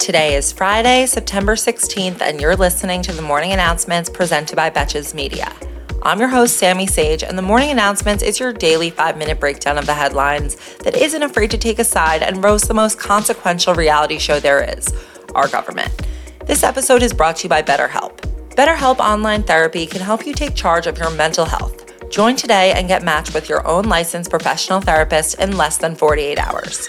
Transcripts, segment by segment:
Today is Friday, September 16th, and you're listening to the Morning Announcements presented by Betches Media. I'm your host, Sammy Sage, and the Morning Announcements is your daily 5-minute breakdown of the headlines that isn't afraid to take a side and roast the most consequential reality show there is, our government. This episode is brought to you by BetterHelp. BetterHelp Online Therapy can help you take charge of your mental health. Join today and get matched with your own licensed professional therapist in less than 48 hours.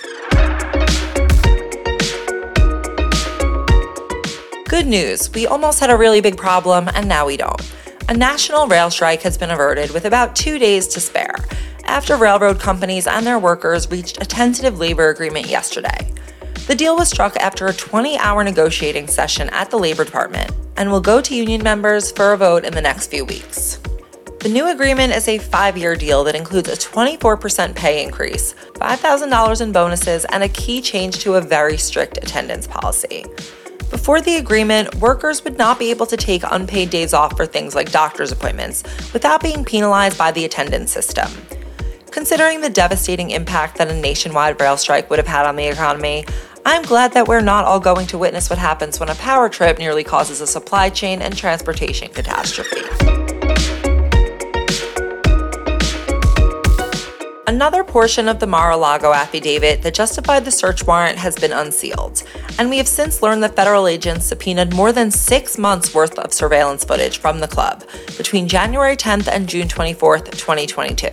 Good news, we almost had a really big problem and now we don't. A national rail strike has been averted with about 2 days to spare after railroad companies and their workers reached a tentative labor agreement yesterday. The deal was struck after a 20-hour negotiating session at the Labor Department and will go to union members for a vote in the next few weeks. The new agreement is a 5-year deal that includes a 24% pay increase, $5,000 in bonuses, and a key change to a very strict attendance policy. Before the agreement, workers would not be able to take unpaid days off for things like doctor's appointments without being penalized by the attendance system. Considering the devastating impact that a nationwide rail strike would have had on the economy, I'm glad that we're not all going to witness what happens when a power trip nearly causes a supply chain and transportation catastrophe. Another portion of the Mar-a-Lago affidavit that justified the search warrant has been unsealed, and we have since learned that federal agents subpoenaed more than 6 months' worth of surveillance footage from the club between January 10th and June 24th, 2022.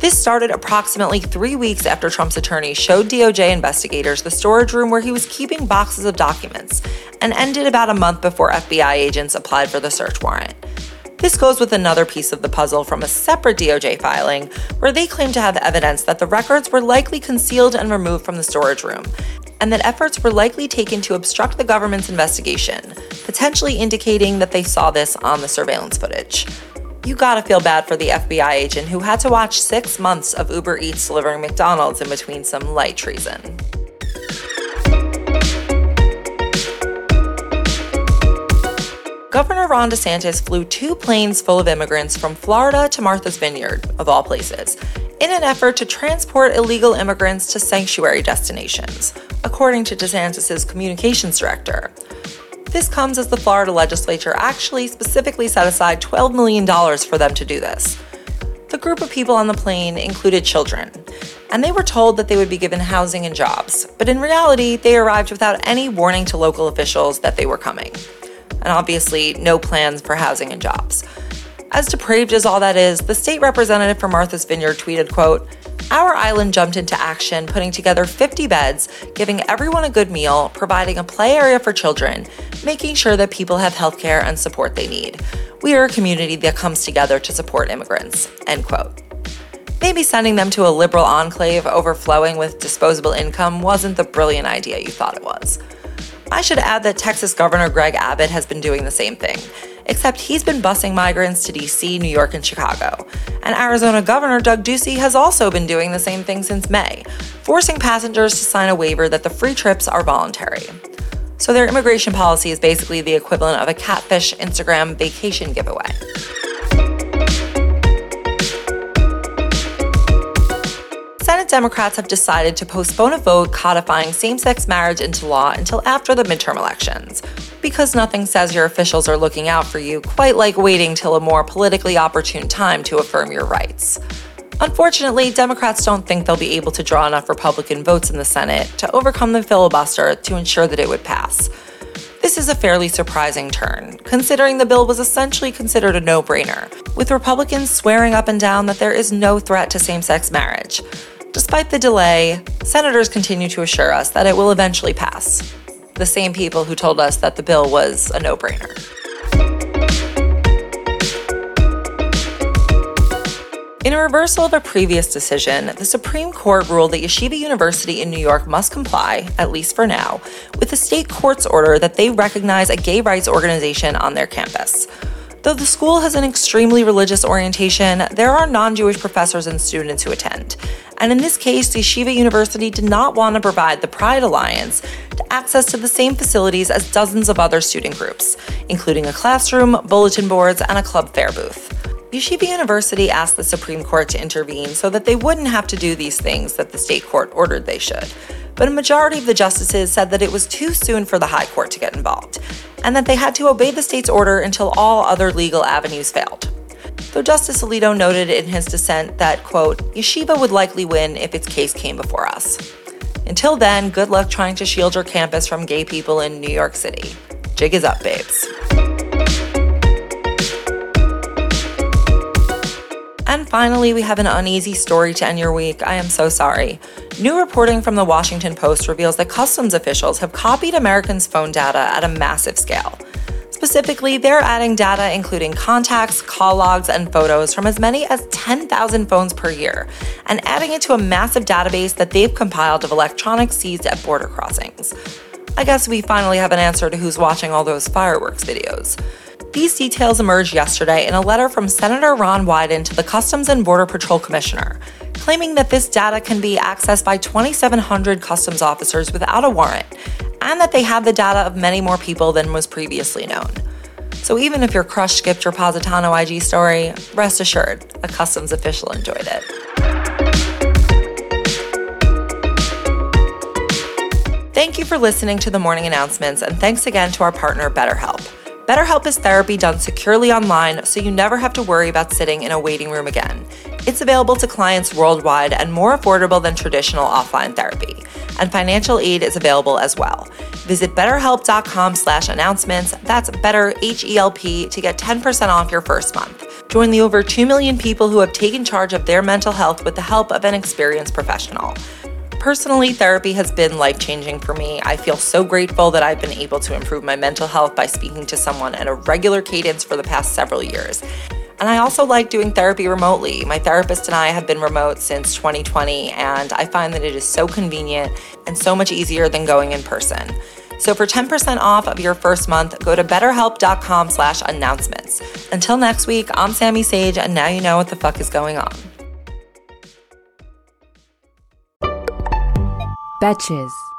This started approximately 3 weeks after Trump's attorney showed DOJ investigators the storage room where he was keeping boxes of documents, and ended about a month before FBI agents applied for the search warrant. This goes with another piece of the puzzle from a separate DOJ filing, where they claim to have evidence that the records were likely concealed and removed from the storage room, and that efforts were likely taken to obstruct the government's investigation, potentially indicating that they saw this on the surveillance footage. You gotta feel bad for the FBI agent who had to watch 6 months of Uber Eats delivering McDonald's in between some light treason. Governor Ron DeSantis flew 2 planes full of immigrants from Florida to Martha's Vineyard, of all places, in an effort to transport illegal immigrants to sanctuary destinations, according to DeSantis' communications director. This comes as the Florida legislature actually specifically set aside $12 million for them to do this. The group of people on the plane included children, and they were told that they would be given housing and jobs, but in reality, they arrived without any warning to local officials that they were coming. And obviously no plans for housing and jobs. As depraved as all that is, the state representative for Martha's Vineyard tweeted, quote, "Our island jumped into action, putting together 50 beds, giving everyone a good meal, providing a play area for children, making sure that people have healthcare and support they need. We are a community that comes together to support immigrants," end quote. Maybe sending them to a liberal enclave overflowing with disposable income wasn't the brilliant idea you thought it was. I should add that Texas Governor Greg Abbott has been doing the same thing, except he's been busing migrants to D.C., New York, and Chicago. And Arizona Governor Doug Ducey has also been doing the same thing since May, forcing passengers to sign a waiver that the free trips are voluntary. So their immigration policy is basically the equivalent of a catfish Instagram vacation giveaway. Senate Democrats have decided to postpone a vote codifying same-sex marriage into law until after the midterm elections, because nothing says your officials are looking out for you quite like waiting till a more politically opportune time to affirm your rights. Unfortunately, Democrats don't think they'll be able to draw enough Republican votes in the Senate to overcome the filibuster to ensure that it would pass. This is a fairly surprising turn, considering the bill was essentially considered a no-brainer, with Republicans swearing up and down that there is no threat to same-sex marriage. Despite the delay, senators continue to assure us that it will eventually pass. The same people who told us that the bill was a no-brainer. In a reversal of a previous decision, the Supreme Court ruled that Yeshiva University in New York must comply, at least for now, with the state court's order that they recognize a gay rights organization on their campus. Though the school has an extremely religious orientation, there are non-Jewish professors and students who attend. And in this case, Yeshiva University did not want to provide the Pride Alliance access to the same facilities as dozens of other student groups, including a classroom, bulletin boards, and a club fair booth. Yeshiva University asked the Supreme Court to intervene so that they wouldn't have to do these things that the state court ordered they should. but a majority of the justices said that it was too soon for the high court to get involved, and that they had to obey the state's order until all other legal avenues failed. Though Justice Alito noted in his dissent that, quote, Yeshiva would likely win if its case came before us. Until then, good luck trying to shield your campus from gay people in New York City. Jig is up, babes. And finally, we have an uneasy story to end your week. I am so sorry. New reporting from the Washington Post reveals that customs officials have copied Americans' phone data at a massive scale. Specifically, they're adding data including contacts, call logs, and photos from as many as 10,000 phones per year, and adding it to a massive database that they've compiled of electronics seized at border crossings. I guess we finally have an answer to who's watching all those fireworks videos. These details emerged yesterday in a letter from Senator Ron Wyden to the Customs and Border Patrol Commissioner, claiming that this data can be accessed by 2,700 customs officers without a warrant, and that they have the data of many more people than was previously known. So even if your crush skipped your Positano IG story, rest assured, a customs official enjoyed it. Thank you for listening to The Morning Announcements, and thanks again to our partner, BetterHelp. BetterHelp is therapy done securely online, so you never have to worry about sitting in a waiting room again. It's available to clients worldwide and more affordable than traditional offline therapy. And financial aid is available as well. Visit betterhelp.com/announcements. That's better H-E-L-P to get 10% off your first month. Join the over 2 million people who have taken charge of their mental health with the help of an experienced professional. Personally, therapy has been life-changing for me. I feel so grateful that I've been able to improve my mental health by speaking to someone at a regular cadence for the past several years. And I also like doing therapy remotely. My therapist and I have been remote since 2020, and I find that it is so convenient and so much easier than going in person. So for 10% off of your first month, go to betterhelp.com/announcements. Until next week, I'm Sammy Sage, and now you know what the fuck is going on. Betches.